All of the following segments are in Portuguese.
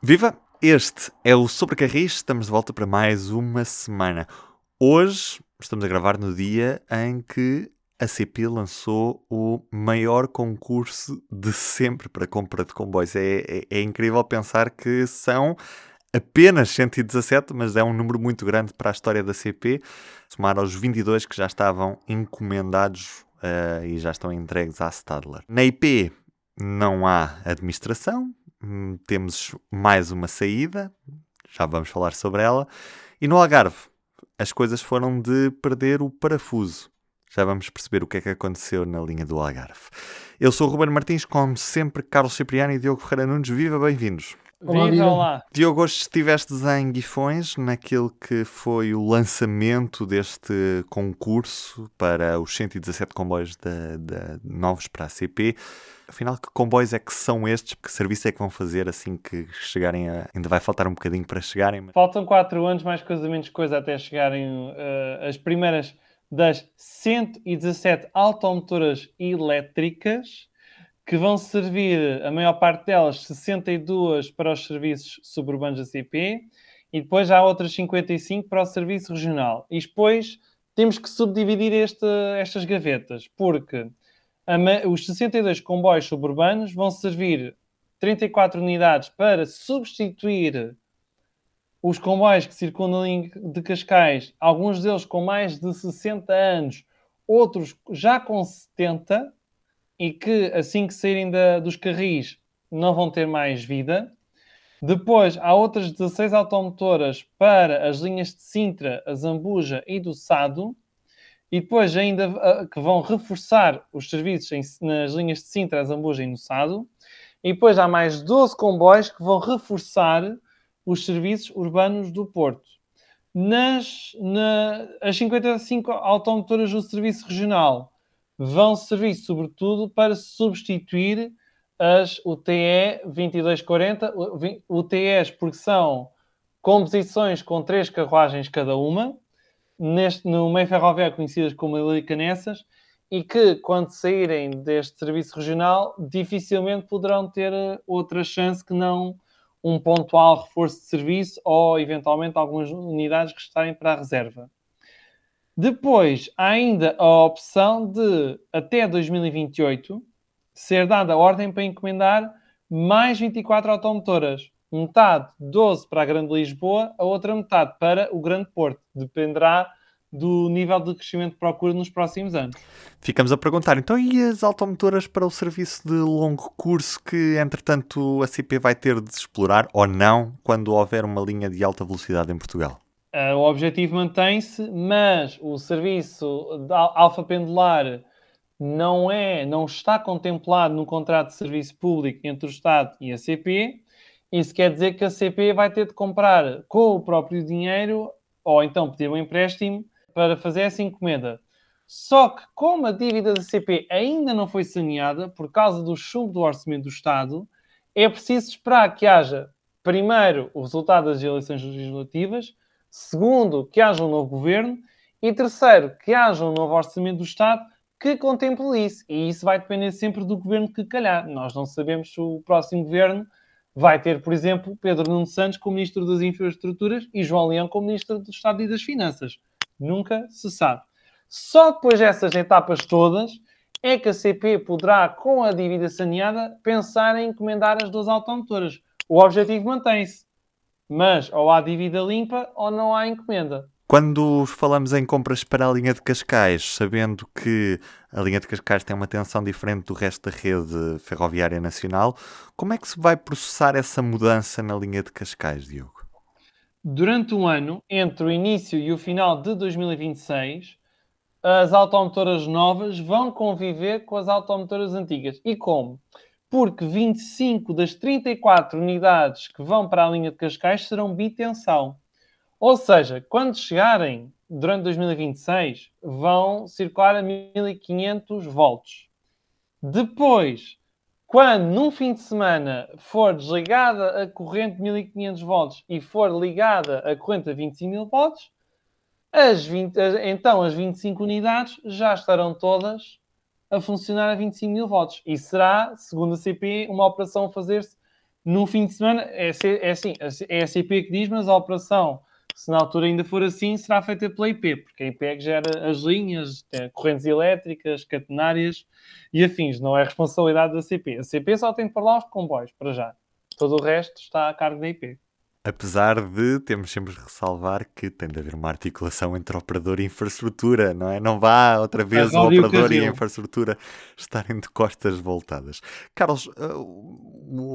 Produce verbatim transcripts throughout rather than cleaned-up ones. Viva! Este é o Sobrecarris, estamos de volta para mais uma semana. Hoje estamos a gravar no dia em que a C P lançou o maior concurso de sempre para compra de comboios. É, é, é incrível pensar que são apenas cento e dezassete, mas é um número muito grande para a história da C P, somar aos vinte e dois que já estavam encomendados uh, e já estão entregues à Stadler. Na I P não há administração. Temos mais uma saída, já vamos falar sobre ela. E no Algarve, as coisas foram de perder o parafuso. Já vamos perceber o que é que aconteceu na linha do Algarve. Eu sou o Ruben Martins, como sempre, Carlos Cipriano e Diogo Ferreira Nunes. Viva, bem-vindos! Olá, Viva, olá! Diogo, hoje estiveste em Guifões, naquilo que foi o lançamento deste concurso para os cento e dezassete comboios de, de, novos para a C P. Afinal, que comboios é que são estes? Que serviço é que vão fazer assim que chegarem a... Ainda vai faltar um bocadinho para chegarem. Mas... Faltam quatro anos, mais coisa menos coisa, até chegarem uh, as primeiras das cento e dezassete automotoras elétricas, que vão servir, a maior parte delas, sessenta e duas para os serviços suburbanos da C P, e depois há outras cinquenta e cinco para o serviço regional. E depois temos que subdividir este, estas gavetas, porque a, os sessenta e dois comboios suburbanos vão servir trinta e quatro unidades para substituir os comboios que circundam a linha de Cascais, alguns deles com mais de sessenta anos, outros já com setenta, e que assim que saírem da, dos carris não vão ter mais vida. Depois há outras dezasseis automotoras para as linhas de Sintra, Azambuja e do Sado, e depois ainda que vão reforçar os serviços em, nas linhas de Sintra, Azambuja e no Sado, e depois há mais doze comboios que vão reforçar os serviços urbanos do Porto. Nas na, as cinquenta e cinco automotoras do serviço regional vão servir, sobretudo, para substituir as U T E vinte e dois quarenta, U T Es porque são composições com três carruagens cada uma, neste, no meio ferroviário conhecidas como Elicanessas, e que, quando saírem deste serviço regional, dificilmente poderão ter outra chance que não um pontual reforço de serviço ou, eventualmente, algumas unidades que estarem para a reserva. Depois, há ainda a opção de, até dois mil e vinte e oito, ser dada a ordem para encomendar mais vinte e quatro automotoras. Metade, doze para a Grande Lisboa, a outra metade para o Grande Porto. Dependerá do nível de crescimento de procura nos próximos anos. Ficamos a perguntar, então, e as automotoras para o serviço de longo curso que, entretanto, a C P vai ter de explorar, ou não, quando houver uma linha de alta velocidade em Portugal? Uh, o objetivo mantém-se, mas o serviço da Alfa Pendular não, é, não está contemplado no contrato de serviço público entre o Estado e a C P. Isso quer dizer que a C P vai ter de comprar com o próprio dinheiro ou então pedir um empréstimo para fazer essa encomenda. Só que, como a dívida da C P ainda não foi saneada por causa do chumbo do orçamento do Estado, é preciso esperar que haja, primeiro, o resultado das eleições legislativas, segundo, que haja um novo governo, e terceiro, que haja um novo orçamento do Estado que contemple isso. E isso vai depender sempre do governo que calhar. Nós não sabemos se o próximo governo vai ter, por exemplo, Pedro Nuno Santos como Ministro das Infraestruturas e João Leão como Ministro do Estado e das Finanças. Nunca se sabe. Só depois dessas etapas todas é que a C P poderá, com a dívida saneada, pensar em encomendar as duas automotoras. O objetivo mantém-se. Mas ou há dívida limpa ou não há encomenda. Quando falamos em compras para a linha de Cascais, sabendo que a linha de Cascais tem uma tensão diferente do resto da rede ferroviária nacional, como é que se vai processar essa mudança na linha de Cascais, Diogo? Durante um ano, entre o início e o final de dois mil e vinte e seis, as automotoras novas vão conviver com as automotoras antigas. E como? Porque vinte e cinco das trinta e quatro unidades que vão para a linha de Cascais serão bitensão. Ou seja, quando chegarem, durante dois mil e vinte e seis, vão circular a mil e quinhentos volts. Depois, quando num fim de semana for desligada a corrente de mil e quinhentos volts e for ligada a corrente a vinte e cinco mil volts, as vinte, então as vinte e cinco unidades já estarão todas a funcionar a vinte e cinco mil volts. E será, segundo a C P I, uma operação a fazer-se no fim de semana, é, é assim, é a C P que diz, mas a operação, se na altura ainda for assim, será feita pela I P, porque a I P é que gera as linhas, correntes elétricas, catenárias e afins, não é responsabilidade da C P. A C P só tem que pôr lá os comboios, para já. Todo o resto está a cargo da I P. Apesar de, temos sempre de ressalvar que tem de haver uma articulação entre operador e infraestrutura, não é? Não vá outra vez o operador e a infraestrutura estarem de costas voltadas. Carlos,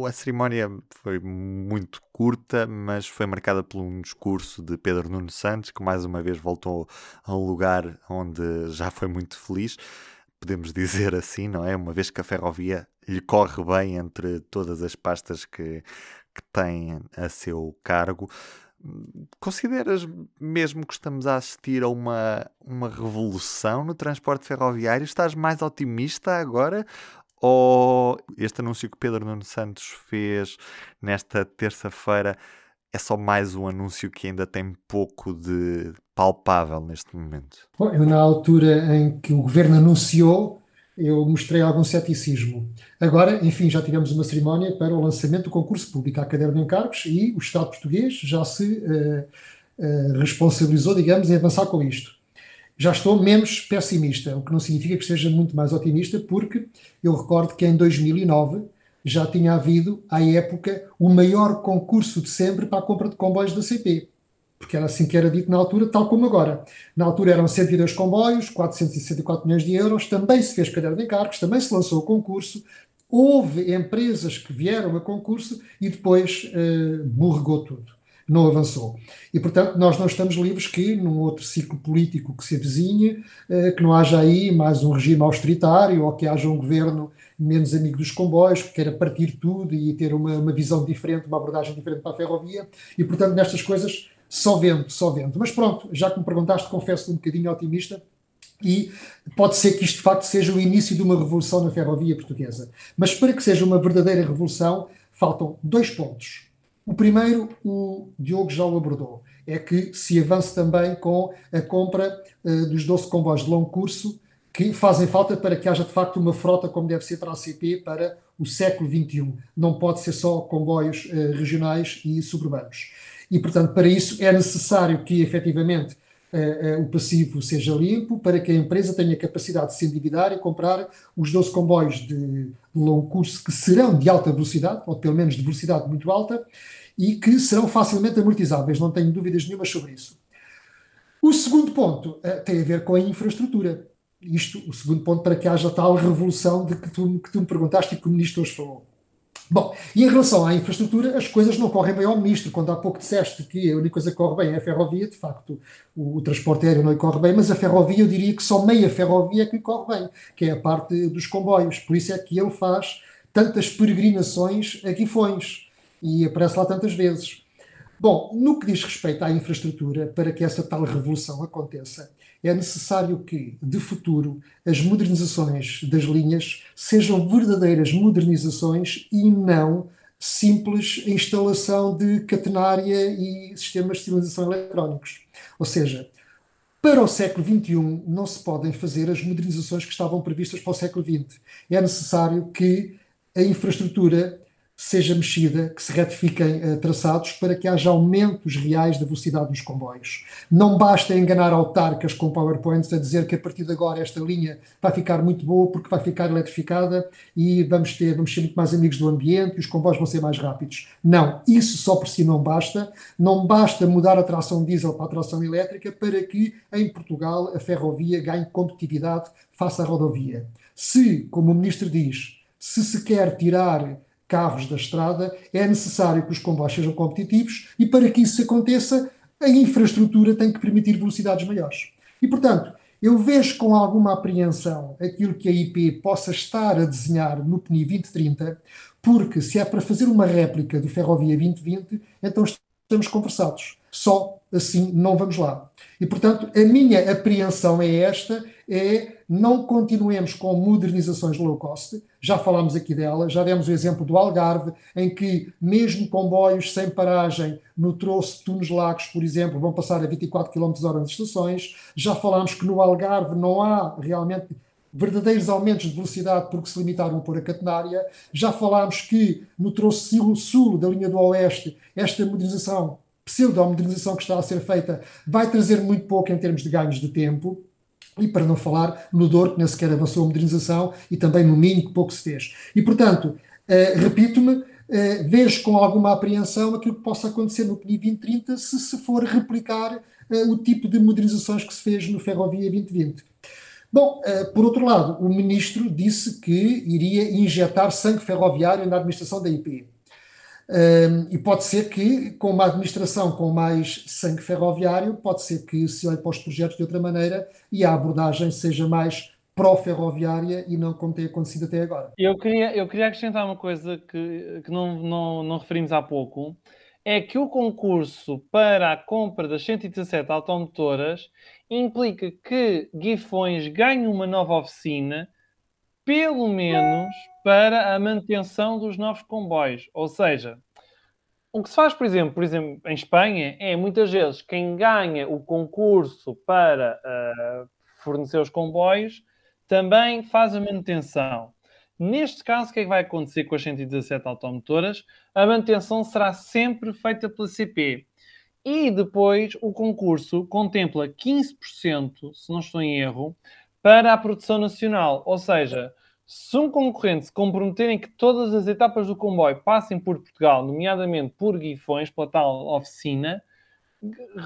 a cerimónia foi muito curta, mas foi marcada por um discurso de Pedro Nuno Santos, que mais uma vez voltou a um lugar onde já foi muito feliz, podemos dizer assim, não é? Uma vez que a ferrovia lhe corre bem entre todas as pastas que... que tem a seu cargo. Consideras mesmo que estamos a assistir a uma, uma revolução no transporte ferroviário? Estás mais otimista agora? Ou este anúncio que Pedro Nuno Santos fez nesta terça-feira é só mais um anúncio que ainda tem pouco de palpável neste momento? Bom, eu na altura em que o governo anunciou, eu mostrei algum ceticismo. Agora, enfim, já tivemos uma cerimónia para o lançamento do concurso público à cadeira de encargos e o Estado português já se uh, uh, responsabilizou, digamos, em avançar com isto. Já estou menos pessimista, o que não significa que esteja muito mais otimista, porque eu recordo que em dois mil e nove já tinha havido, à época, o maior concurso de sempre para a compra de comboios da C P. Porque era assim que era dito na altura, tal como agora. Na altura eram cento e dois comboios, quatrocentos e sessenta e quatro milhões de euros, também se fez cadeira de encargos, também se lançou o concurso, houve empresas que vieram a concurso e depois uh, borregou tudo, não avançou. E, portanto, nós não estamos livres que, num outro ciclo político que se avizinha, uh, que não haja aí mais um regime austeritário ou que haja um governo menos amigo dos comboios, que queira partir tudo e ter uma, uma visão diferente, uma abordagem diferente para a ferrovia. E, portanto, nestas coisas... Só vendo, só vendo. Mas pronto, já que me perguntaste, confesso um bocadinho otimista e pode ser que isto de facto seja o início de uma revolução na ferrovia portuguesa. Mas para que seja uma verdadeira revolução, faltam dois pontos. O primeiro, o Diogo já o abordou, é que se avance também com a compra uh, dos doze comboios de longo curso que fazem falta para que haja de facto uma frota como deve ser para a C P para o século vinte e um. Não pode ser só comboios uh, regionais e suburbanos. E, portanto, para isso é necessário que, efetivamente, uh, uh, o passivo seja limpo para que a empresa tenha capacidade de se endividar e comprar os doze comboios de longo curso que serão de alta velocidade, ou pelo menos de velocidade muito alta, e que serão facilmente amortizáveis, não tenho dúvidas nenhuma sobre isso. O segundo ponto uh, tem a ver com a infraestrutura. Isto, o segundo ponto, para que haja tal revolução de que tu, que tu me perguntaste e que o ministro hoje falou. Bom, e em relação à infraestrutura, as coisas não correm bem ao ministro. Quando há pouco disseste que a única coisa que corre bem é a ferrovia, de facto, o, o transporte aéreo não lhe corre bem, mas a ferrovia, eu diria que só meia ferrovia é que lhe corre bem, que é a parte dos comboios. Por isso é que ele faz tantas peregrinações a Guifões e aparece lá tantas vezes. Bom, no que diz respeito à infraestrutura, para que essa tal revolução aconteça, é necessário que, de futuro, as modernizações das linhas sejam verdadeiras modernizações e não simples instalação de catenária e sistemas de sinalização eletrónicos. Ou seja, para o século vinte e um não se podem fazer as modernizações que estavam previstas para o século vinte. É necessário que a infraestrutura seja mexida, que se retifiquem uh, traçados para que haja aumentos reais da velocidade dos comboios. Não basta enganar autarcas com PowerPoints a dizer que a partir de agora esta linha vai ficar muito boa porque vai ficar eletrificada e vamos ter, vamos ser muito mais amigos do ambiente e os comboios vão ser mais rápidos. Não, isso só por si não basta. Não basta mudar a tração diesel para a tração elétrica para que em Portugal a ferrovia ganhe competitividade face à rodovia. Se, como o ministro diz, se se quer tirar carros da estrada, é necessário que os comboios sejam competitivos e para que isso aconteça, a infraestrutura tem que permitir velocidades maiores. E, portanto, eu vejo com alguma apreensão aquilo que a I P possa estar a desenhar no P N I vinte trinta, porque se é para fazer uma réplica do Ferrovia vinte vinte, então estamos conversados. Só assim não vamos lá. E, portanto, a minha apreensão é esta, é não continuemos com modernizações low cost, já falámos aqui dela, já demos o exemplo do Algarve, em que mesmo comboios sem paragem no troço Tunes-Lagos, por exemplo, vão passar a vinte e quatro quilómetros por hora nas estações, já falámos que no Algarve não há realmente verdadeiros aumentos de velocidade porque se limitaram a pôr a catenária. Já falámos que no troço sul da linha do oeste, esta modernização, pseudo-modernização que está a ser feita, vai trazer muito pouco em termos de ganhos de tempo. E para não falar no Douro, que nem sequer avançou a modernização, e também no Minho, que pouco se fez. E, portanto, eh, repito-me, eh, vejo com alguma apreensão aquilo que possa acontecer no P N I vinte trinta se se for replicar eh, o tipo de modernizações que se fez no Ferrovia vinte vinte. Bom, eh, por outro lado, o Ministro disse que iria injetar sangue ferroviário na administração da I P. Um, e pode ser que, com uma administração com mais sangue ferroviário, pode ser que se olhe para os projetos de outra maneira e a abordagem seja mais pró-ferroviária e não como tem acontecido até agora. Eu queria, eu queria acrescentar uma coisa que, que não, não, não referimos há pouco, é que o concurso para a compra das cento e dezassete automotoras implica que Guifões ganhe uma nova oficina, pelo menos para a manutenção dos novos comboios. Ou seja, o que se faz, por exemplo, por exemplo em Espanha, é muitas vezes quem ganha o concurso para uh, fornecer os comboios também faz a manutenção. Neste caso, o que é que vai acontecer com as cento e dezassete automotoras? A manutenção será sempre feita pela C P. E depois o concurso contempla quinze por cento, se não estou em erro, para a produção nacional. Ou seja, se um concorrente se comprometer em que todas as etapas do comboio passem por Portugal, nomeadamente por Guifões, pela tal oficina,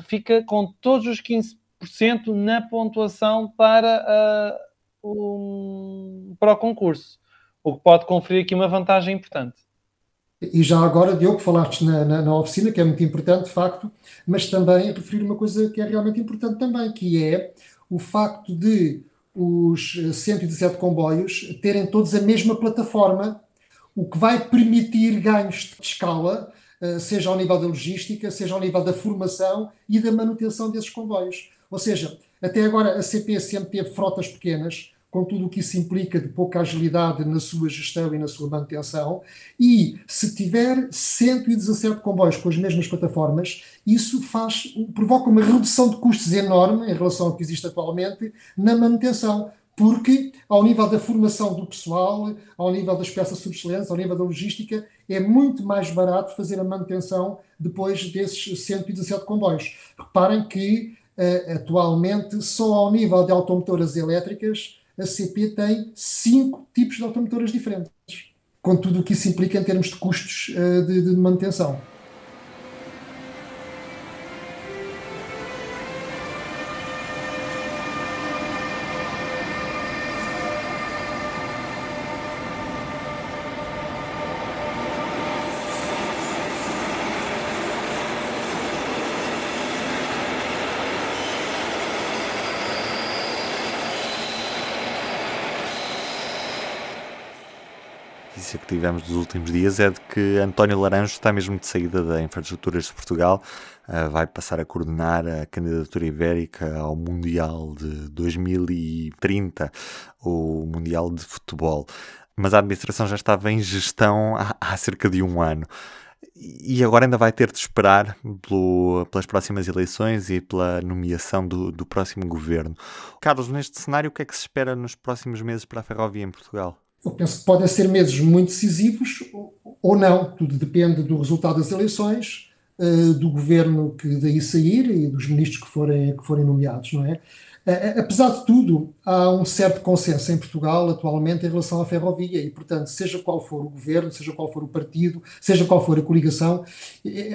fica com todos os quinze por cento na pontuação para, uh, o, para o concurso, o que pode conferir aqui uma vantagem importante. E já agora, Diogo, falaste na, na, na oficina, que é muito importante, de facto, mas também referir uma coisa que é realmente importante também, que é o facto de os cento e dezassete comboios terem todos a mesma plataforma, o que vai permitir ganhos de escala, seja ao nível da logística, seja ao nível da formação e da manutenção desses comboios. Ou seja, até agora a C P sempre teve frotas pequenas, com tudo o que isso implica de pouca agilidade na sua gestão e na sua manutenção, e se tiver cento e dezassete comboios com as mesmas plataformas, isso faz, provoca uma redução de custos enorme em relação ao que existe atualmente na manutenção, porque ao nível da formação do pessoal, ao nível das peças sob excelência, ao nível da logística, é muito mais barato fazer a manutenção depois desses cento e dezassete comboios. Reparem que uh, atualmente só ao nível de automotoras elétricas a C P tem cinco tipos de automotoras diferentes, com tudo o que isso implica em termos de custos uh, de, de manutenção. Que tivemos dos últimos dias é de que António Laranjo está mesmo de saída da Infraestruturas de Portugal, vai passar a coordenar a candidatura ibérica ao Mundial de dois mil e trinta, o Mundial de Futebol, mas a administração já estava em gestão há, há cerca de um ano e agora ainda vai ter de esperar pelo, pelas próximas eleições e pela nomeação do, do próximo governo. Carlos, neste cenário, o que é que se espera nos próximos meses para a ferrovia em Portugal? Eu penso que podem ser meses muito decisivos ou não, tudo depende do resultado das eleições, do governo que daí sair e dos ministros que forem, que forem nomeados, não é? Apesar de tudo, há um certo consenso em Portugal atualmente em relação à ferrovia e, portanto, seja qual for o governo, seja qual for o partido, seja qual for a coligação,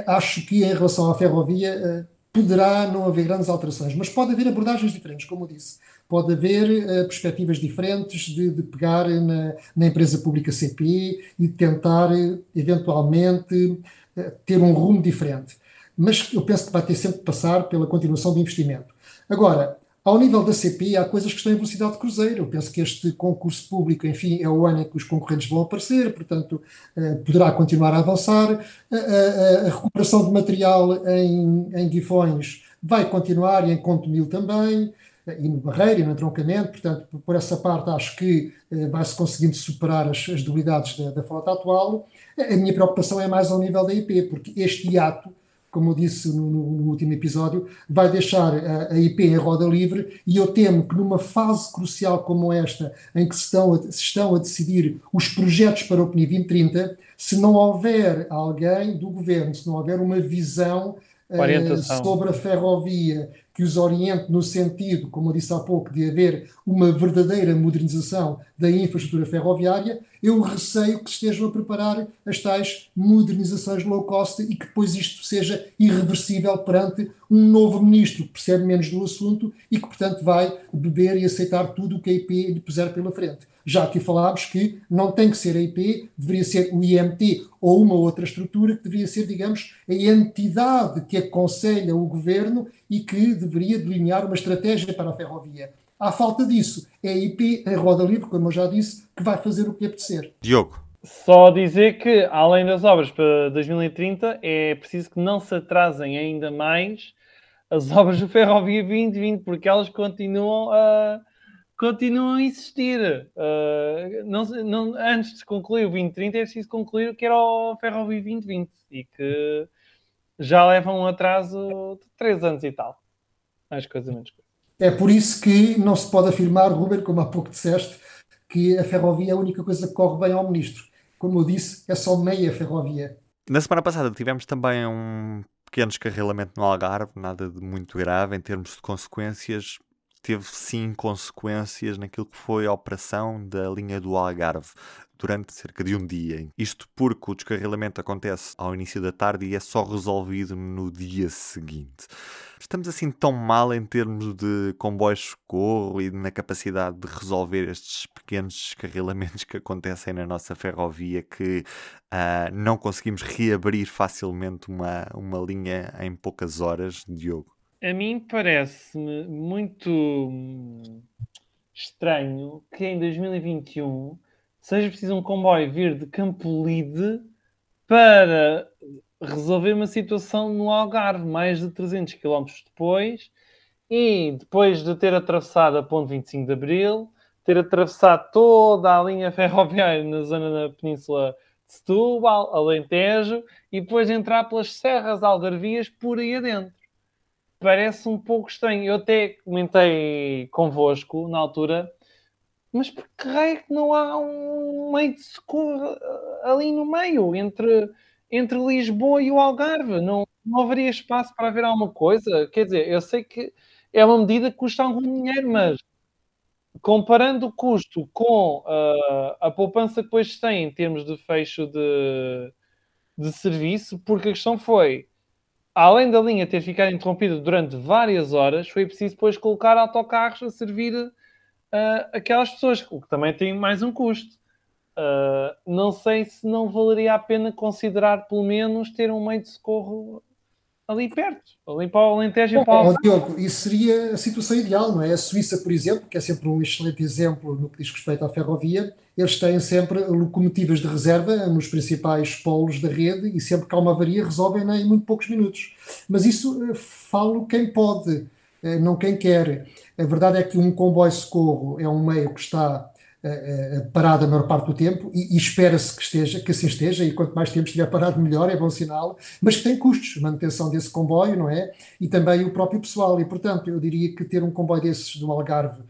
acho que em relação à ferrovia poderá não haver grandes alterações, mas pode haver abordagens diferentes, como eu disse. Pode haver uh, perspectivas diferentes de, de pegar na, na empresa pública C P e tentar, eventualmente, uh, ter um rumo diferente. Mas eu penso que vai ter sempre de passar pela continuação do investimento. Agora, ao nível da C P, há coisas que estão em velocidade de cruzeiro. Eu penso que este concurso público, enfim, é o ano em que os concorrentes vão aparecer, portanto, eh, poderá continuar a avançar. A, a, a recuperação de material em, em Guifões vai continuar e em Contumil também, e no Barreiro e no Entroncamento. Portanto, por essa parte, acho que eh, vai-se conseguindo superar as, as dualidades da, da frota atual. A minha preocupação é mais ao nível da I P, porque este hiato como eu disse no, no último episódio, vai deixar a, a I P em roda livre, e eu temo que numa fase crucial como esta, em que se estão a, se estão a decidir os projetos para o P N I vinte trinta, se não houver alguém do governo, se não houver uma visão uh, sobre a ferrovia que os oriente no sentido, como eu disse há pouco, de haver uma verdadeira modernização da infraestrutura ferroviária, eu receio que estejam a preparar as tais modernizações low cost e que depois isto seja irreversível perante um novo ministro que percebe menos do assunto e que, portanto, vai beber e aceitar tudo o que a I P lhe puser pela frente. Já aqui falámos que não tem que ser a I P, deveria ser o I M T ou uma outra estrutura que deveria ser, digamos, a entidade que aconselha o governo e que deveria delinear uma estratégia para a ferrovia. À falta disso, é a I P em roda livre, como eu já disse, que vai fazer o que apetecer. Diogo. Só dizer que, além das obras para dois mil e trinta, é preciso que não se atrasem ainda mais as obras do Ferrovia vinte vinte, porque elas continuam a, continuam a existir. Uh, não, não, antes de concluir o vinte trinta, é preciso concluir o que era o Ferrovia vinte vinte e que já leva um atraso de três anos e tal. Mais coisa, menos coisa. É por isso que não se pode afirmar, Ruben, como há pouco disseste, que a ferrovia é a única coisa que corre bem ao ministro. Como eu disse, é só meia ferrovia. Na semana passada tivemos também um pequeno descarrilamento no Algarve, nada de muito grave em termos de consequências. Teve sim consequências naquilo que foi a operação da linha do Algarve durante cerca de um dia. Isto porque o descarrilamento acontece ao início da tarde e é só resolvido no dia seguinte. Estamos assim tão mal em termos de comboios de socorro e na capacidade de resolver estes pequenos descarrilamentos que acontecem na nossa ferrovia que uh, não conseguimos reabrir facilmente uma, uma linha em poucas horas, Diogo? A mim parece-me muito estranho que em dois mil e vinte e um seja preciso um comboio vir de Campolide para resolver uma situação no Algarve, mais de trezentos quilómetros depois, e depois de ter atravessado a Ponte vinte e cinco de Abril, ter atravessado toda a linha ferroviária na zona da Península de Setúbal, Alentejo, e depois entrar pelas Serras Algarvias por aí adentro. Parece um pouco estranho. Eu até comentei convosco na altura, mas por que raio que não há um meio de socorro ali no meio, entre, entre Lisboa e o Algarve? Não, não haveria espaço para haver alguma coisa? Quer dizer, eu sei que é uma medida que custa algum dinheiro, mas comparando o custo com uh, a poupança que depois tem em termos de fecho de, de serviço, porque a questão foi... Além da linha ter ficado interrompida durante várias horas, foi preciso depois colocar autocarros a servir uh, aquelas pessoas, o que também tem mais um custo. Uh, não sei se não valeria a pena considerar, pelo menos, ter um meio de socorro ali perto, ali para o Alentejo e para o Algarve. Diogo, isso seria a situação ideal, não é? A Suíça, por exemplo, que é sempre um excelente exemplo no que diz respeito à ferrovia, eles têm sempre locomotivas de reserva nos principais polos da rede e sempre que há uma avaria resolvem-na em muito poucos minutos. Mas isso falo quem pode, não quem quer. A verdade é que um comboio de socorro é um meio que está parado a maior parte do tempo e, e espera-se que, esteja, que assim esteja, e quanto mais tempo estiver parado melhor, é bom sinal, mas que tem custos, manutenção desse comboio, não é? E também o próprio pessoal, e portanto eu diria que ter um comboio desses do Algarve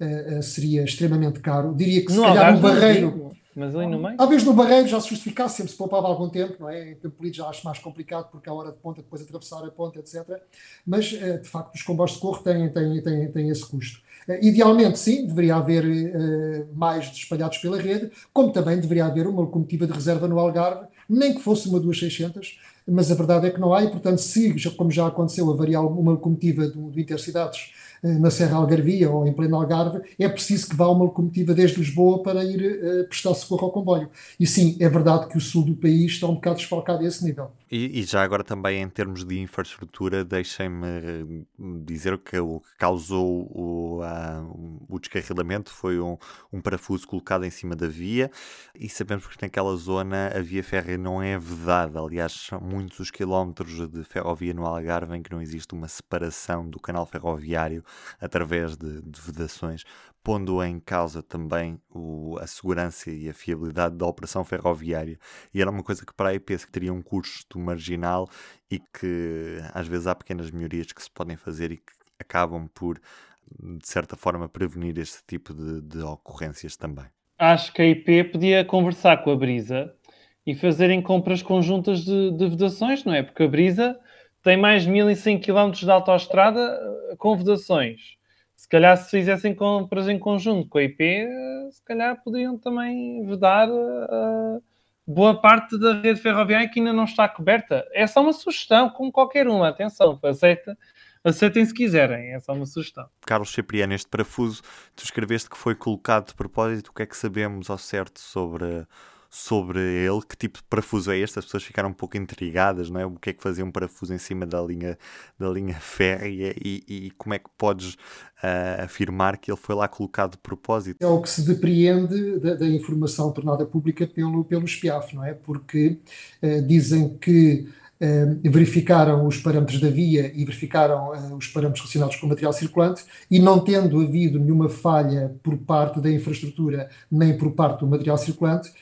uh, uh, seria extremamente caro. Diria que se no calhar no um Barreiro, mas ali no meio? Talvez no Barreiro já se justificasse, sempre se poupava algum tempo, não é? Em Campolide já acho mais complicado porque a hora de ponta, depois atravessar a ponta, etcétera. Mas uh, de facto os comboios de socorro têm, têm, têm, têm esse custo. Idealmente, sim, deveria haver uh, mais espalhados pela rede, como também deveria haver uma locomotiva de reserva no Algarve, nem que fosse uma duas seiscentas, mas a verdade é que não há e, portanto, se, como já aconteceu, haveria uma locomotiva do, do Intercidades uh, na Serra Algarvia ou em pleno Algarve, é preciso que vá uma locomotiva desde Lisboa para ir uh, prestar socorro ao comboio. E sim, é verdade que o sul do país está um bocado desfalcado a esse nível. E, e já agora também em termos de infraestrutura, deixem-me dizer que o que causou o, a, o descarrilamento foi um, um parafuso colocado em cima da via e sabemos que naquela zona a via férrea não é vedada. Aliás, são muitos os quilómetros de ferrovia no Algarve em que não existe uma separação do canal ferroviário através de, de vedações. pondo em causa também o, a segurança e a fiabilidade da operação ferroviária. E era uma coisa que para a I P que teria um custo marginal e que às vezes há pequenas melhorias que se podem fazer e que acabam por, de certa forma, prevenir este tipo de, de ocorrências também. Acho que a I P podia conversar com a Brisa e fazerem compras conjuntas de, de vedações, não é? Porque a Brisa tem mais de mil e cem quilómetros de autoestrada com vedações. Se calhar se fizessem compras em conjunto com a I P, se calhar poderiam também vedar uh, boa parte da rede ferroviária que ainda não está coberta. É só uma sugestão, como qualquer uma. Atenção, aceita. Aceitem se quiserem, é só uma sugestão. Carlos Cipriano, neste parafuso, tu escreveste que foi colocado de propósito. O que é que sabemos ao certo sobre, sobre ele? Que tipo de parafuso é este? As pessoas ficaram um pouco intrigadas, não é? O que é que fazia um parafuso em cima da linha, da linha férrea e, e como é que podes uh, afirmar que ele foi lá colocado de propósito? É o que se depreende da, da informação tornada pública pelo, pelo S P I A F, não é? Porque uh, dizem que Uh, verificaram os parâmetros da via e verificaram uh, os parâmetros relacionados com o material circulante e, não tendo havido nenhuma falha por parte da infraestrutura nem por parte do material circulante,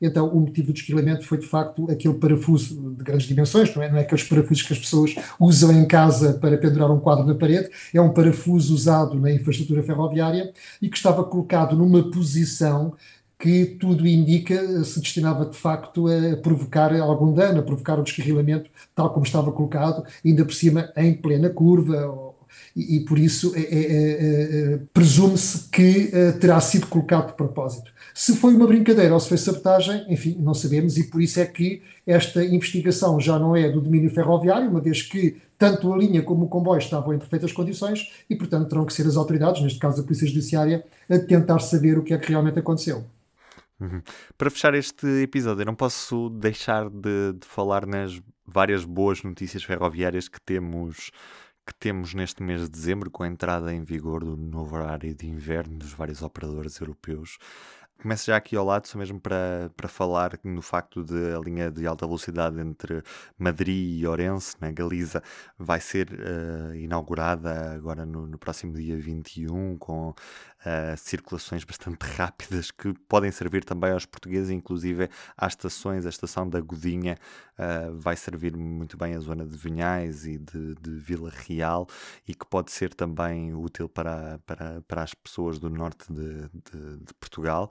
então o motivo do desquilamento foi de facto aquele parafuso de grandes dimensões, não é? Não é aqueles parafusos que as pessoas usam em casa para pendurar um quadro na parede, é um parafuso usado na infraestrutura ferroviária e que estava colocado numa posição que tudo indica se destinava de facto a provocar algum dano, a provocar um descarrilamento tal como estava colocado, ainda por cima em plena curva, e, e por isso é, é, é, presume-se que é, terá sido colocado de propósito. Se foi uma brincadeira ou se foi sabotagem, enfim, não sabemos, e por isso é que esta investigação já não é do domínio ferroviário, uma vez que tanto a linha como o comboio estavam em perfeitas condições e, portanto, terão que ser as autoridades, neste caso a Polícia Judiciária, a tentar saber o que é que realmente aconteceu. Para fechar este episódio, eu não posso deixar de, de falar nas várias boas notícias ferroviárias que temos, que temos neste mês de dezembro, com a entrada em vigor do novo horário de inverno dos vários operadores europeus. Começo já aqui ao lado, só mesmo para, para falar no facto de a linha de alta velocidade entre Madrid e Orense, na Galiza, vai ser uh, inaugurada agora no, no próximo dia vinte e um, com uh, circulações bastante rápidas que podem servir também aos portugueses, inclusive às estações. A estação da Godinha uh, vai servir muito bem a zona de Vinhais e de, de Vila Real, e que pode ser também útil para, para, para as pessoas do norte de, de, de Portugal.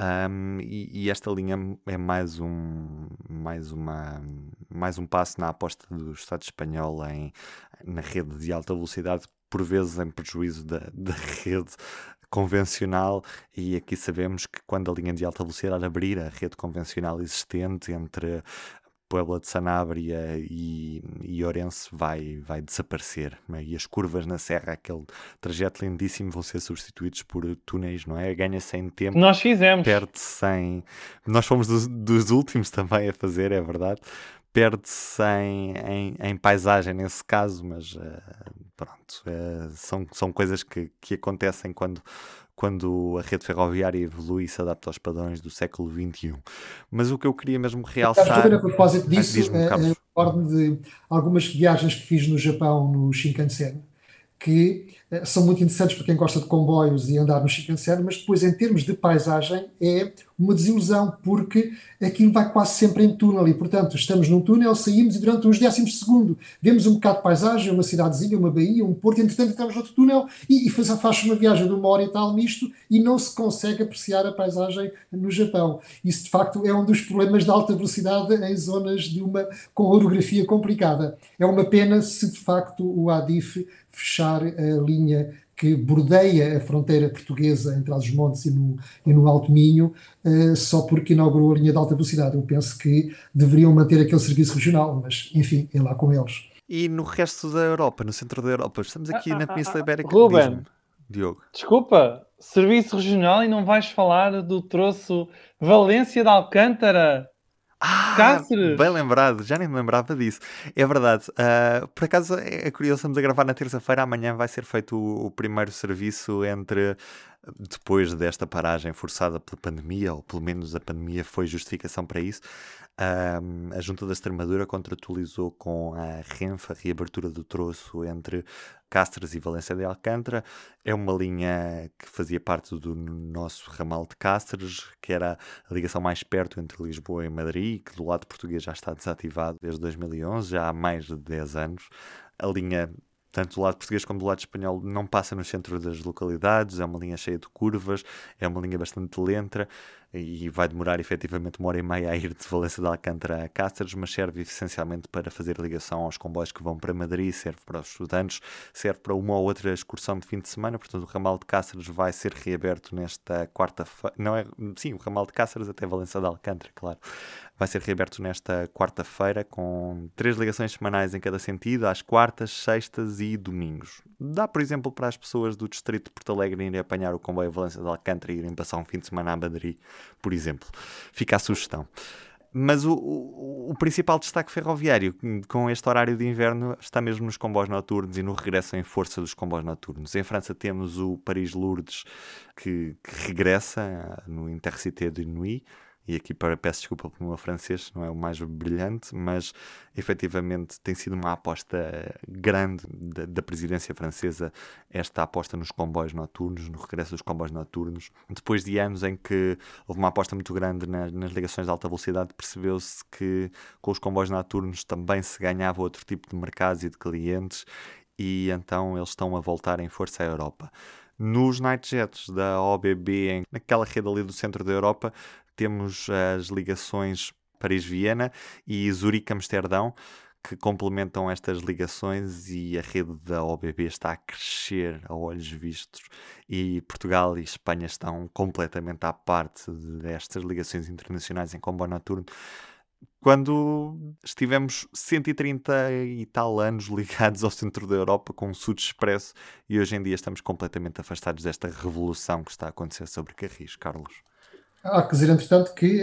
Um, e, e esta linha é mais um, mais uma, mais um passo na aposta do Estado espanhol em, na rede de alta velocidade, por vezes em prejuízo da, da rede convencional, e aqui sabemos que quando a linha de alta velocidade abrir, a rede convencional existente entre Puebla de Sanabria e, e Orense vai, vai desaparecer, e as curvas na serra, aquele trajeto lindíssimo, vão ser substituídos por túneis, não é? Ganha-se em tempo. Nós fizemos. Perde-se em... Nós fomos dos, dos últimos também a fazer, é verdade. Perde-se em, em, em paisagem nesse caso, mas uh, pronto, uh, são, são coisas que, que acontecem quando... quando a rede ferroviária evolui e se adapta aos padrões do século vinte e um. Mas o que eu queria mesmo realçar... A propósito disso, a ordem de algumas viagens que fiz no Japão, no Shinkansen, que são muito interessantes para quem gosta de comboios e andar no Shinkansen, mas depois, em termos de paisagem, é uma desilusão, porque aquilo vai quase sempre em túnel e, portanto, estamos num túnel, saímos e durante uns décimos de segundo vemos um bocado de paisagem, uma cidadezinha, uma baía, um porto, entretanto entramos noutro túnel e, e faz, faz uma viagem de uma hora e tal misto e não se consegue apreciar a paisagem no Japão. Isso, de facto, é um dos problemas da alta velocidade em zonas de uma, com orografia complicada. É uma pena se, de facto, o ADIF fechar a linha que bordeia a fronteira portuguesa entre Trás-os-Montes e no, e no Alto Minho, uh, só porque inaugurou a linha de alta velocidade. Eu penso que deveriam manter aquele serviço regional, mas, enfim, é lá com eles. E no resto da Europa, no centro da Europa, estamos aqui ah, na Península ah, Ibérica. Ruben, Diogo. Desculpa, serviço regional, e não vais falar do troço Valência de Alcântara? Ah, Cáceres. Bem lembrado, já nem me lembrava disso. É verdade. Uh, por acaso é curioso, estamos a gravar na terça-feira, amanhã vai ser feito o, o primeiro serviço entre depois desta paragem forçada pela pandemia, ou pelo menos a pandemia foi justificação para isso, a Junta da Extremadura contratualizou com a Renfe a reabertura do troço entre Cáceres e Valência de Alcântara. É uma linha que fazia parte do nosso ramal de Cáceres, que era a ligação mais perto entre Lisboa e Madrid, que do lado português já está desativado desde dois mil e onze, já há mais de dez anos. A linha, tanto do lado português como do lado espanhol, não passa no centro das localidades, é uma linha cheia de curvas, é uma linha bastante lenta e vai demorar efetivamente uma hora e meia a ir de Valência de Alcântara a Cáceres, mas serve essencialmente para fazer ligação aos comboios que vão para Madrid, serve para os estudantes, serve para uma ou outra excursão de fim de semana. Portanto, o ramal de Cáceres vai ser reaberto nesta quarta-feira, não é? Sim, o ramal de Cáceres até Valência de Alcântara, claro, vai ser reaberto nesta quarta-feira, com três ligações semanais em cada sentido, às quartas, sextas e domingos. Dá, por exemplo, para as pessoas do distrito de Porto Alegre irem apanhar o comboio Valência de Alcântara e irem passar um fim de semana a Madrid, por exemplo. Fica a sugestão. Mas o, o, o principal destaque ferroviário com este horário de inverno está mesmo nos comboios noturnos e no regresso em força dos comboios noturnos. Em França temos o Paris-Lourdes, que, que regressa no Intercité de Nuit. E aqui para, peço desculpa pelo meu francês, não é o mais brilhante, mas efetivamente tem sido uma aposta grande da, da presidência francesa, esta aposta nos comboios noturnos, no regresso dos comboios noturnos. Depois de anos em que houve uma aposta muito grande nas, nas ligações de alta velocidade, percebeu-se que com os comboios noturnos também se ganhava outro tipo de mercados e de clientes, e então eles estão a voltar em força à Europa. Nos night jets da O B B, em, naquela rede ali do centro da Europa, temos as ligações Paris-Viena e Zurique-Amsterdão, que complementam estas ligações, e a rede da O B B está a crescer a olhos vistos, e Portugal e Espanha estão completamente à parte destas ligações internacionais em comboio noturno. Quando estivemos cento e trinta e tal anos ligados ao centro da Europa com o Sud Expresso, e hoje em dia estamos completamente afastados desta revolução que está a acontecer sobre Carris, Carlos. Há que dizer, entretanto, que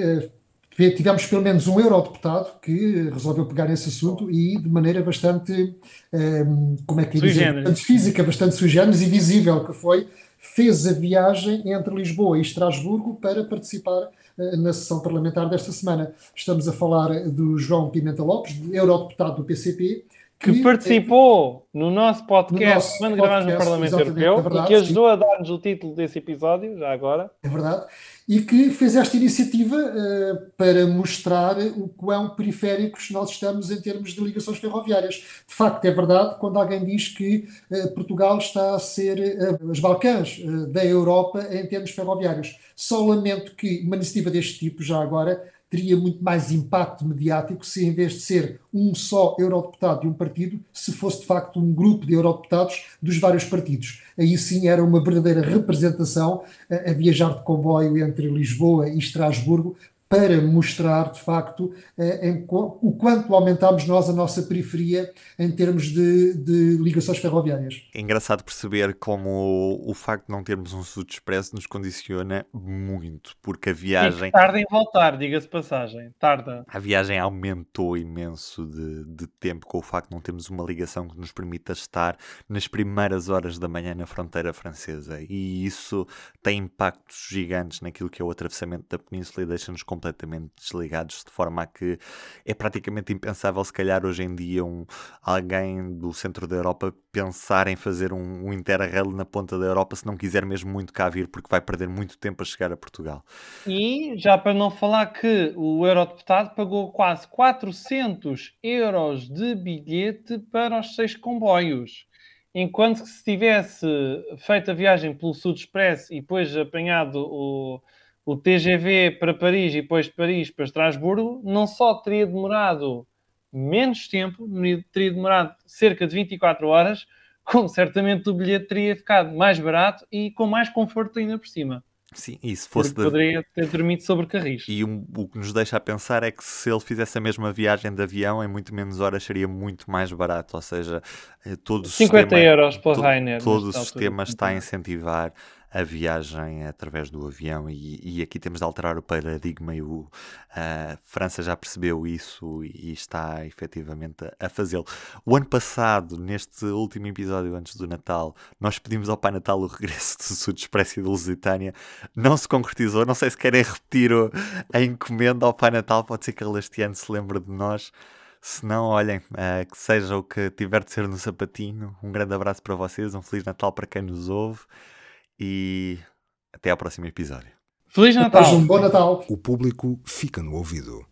eh, tivemos pelo menos um eurodeputado que resolveu pegar nesse assunto e de maneira bastante, eh, como é que dizer, bastante física, bastante sui generis e visível que foi, fez a viagem entre Lisboa e Estrasburgo para participar eh, na sessão parlamentar desta semana. Estamos a falar do João Pimenta Lopes, eurodeputado do P C P, que, que participou é, no nosso podcast quando gravámos no Parlamento Europeu, é verdade, e que ajudou sim. a dar-nos o título desse episódio, já agora. É verdade. E que fez esta iniciativa uh, para mostrar o quão periféricos nós estamos em termos de ligações ferroviárias. De facto, é verdade, quando alguém diz que uh, Portugal está a ser uh, os Balcãs uh, da Europa em termos ferroviários. Só lamento que uma iniciativa deste tipo, já agora, teria muito mais impacto mediático se, em vez de ser um só eurodeputado de um partido, se fosse de facto um grupo de eurodeputados dos vários partidos. Aí sim era uma verdadeira representação a, a viajar de comboio entre Lisboa e Estrasburgo para mostrar, de facto, eh, em, o quanto aumentámos nós a nossa periferia em termos de, de ligações ferroviárias. É engraçado perceber como o, o facto de não termos um Sud Expresso nos condiciona muito, porque a viagem... Tarda em voltar, diga-se passagem, tarda. A viagem aumentou imenso de, de tempo com o facto de não termos uma ligação que nos permita estar nas primeiras horas da manhã na fronteira francesa, e isso tem impactos gigantes naquilo que é o atravessamento da península e deixa-nos completamente desligados, de forma a que é praticamente impensável, se calhar hoje em dia, um, alguém do centro da Europa pensar em fazer um, um Interrail na ponta da Europa, se não quiser mesmo muito cá vir, porque vai perder muito tempo a chegar a Portugal. E já para não falar que o eurodeputado pagou quase quatrocentos euros de bilhete para os seis comboios, enquanto que se tivesse feito a viagem pelo Sud Expresso e depois apanhado o o T G V para Paris e depois de Paris para Estrasburgo, não só teria demorado menos tempo, teria demorado cerca de vinte e quatro horas, como certamente o bilhete teria ficado mais barato e com mais conforto ainda por cima. Sim, e se fosse da... poderia ter dormido sobre Carris. E o, o que nos deixa a pensar é que se ele fizesse a mesma viagem de avião, em muito menos horas seria muito mais barato, ou seja, todo o cinquenta sistema, euros para todo, Rainer, todo o sistema está a incentivar a viagem através do avião, e, e aqui temos de alterar o paradigma, e o, a França já percebeu isso e está efetivamente a fazê-lo. O ano passado, neste último episódio antes do Natal, nós pedimos ao Pai Natal o regresso do Sud Expresso e da Lusitânia, não se concretizou, não sei se querem repetir a encomenda ao Pai Natal, pode ser que ele este ano se lembre de nós. Se não, olhem, uh, que seja o que tiver de ser no sapatinho. Um grande abraço para vocês, um Feliz Natal para quem nos ouve e até ao próximo episódio. Feliz Natal! Um bom Natal! O público fica no ouvido.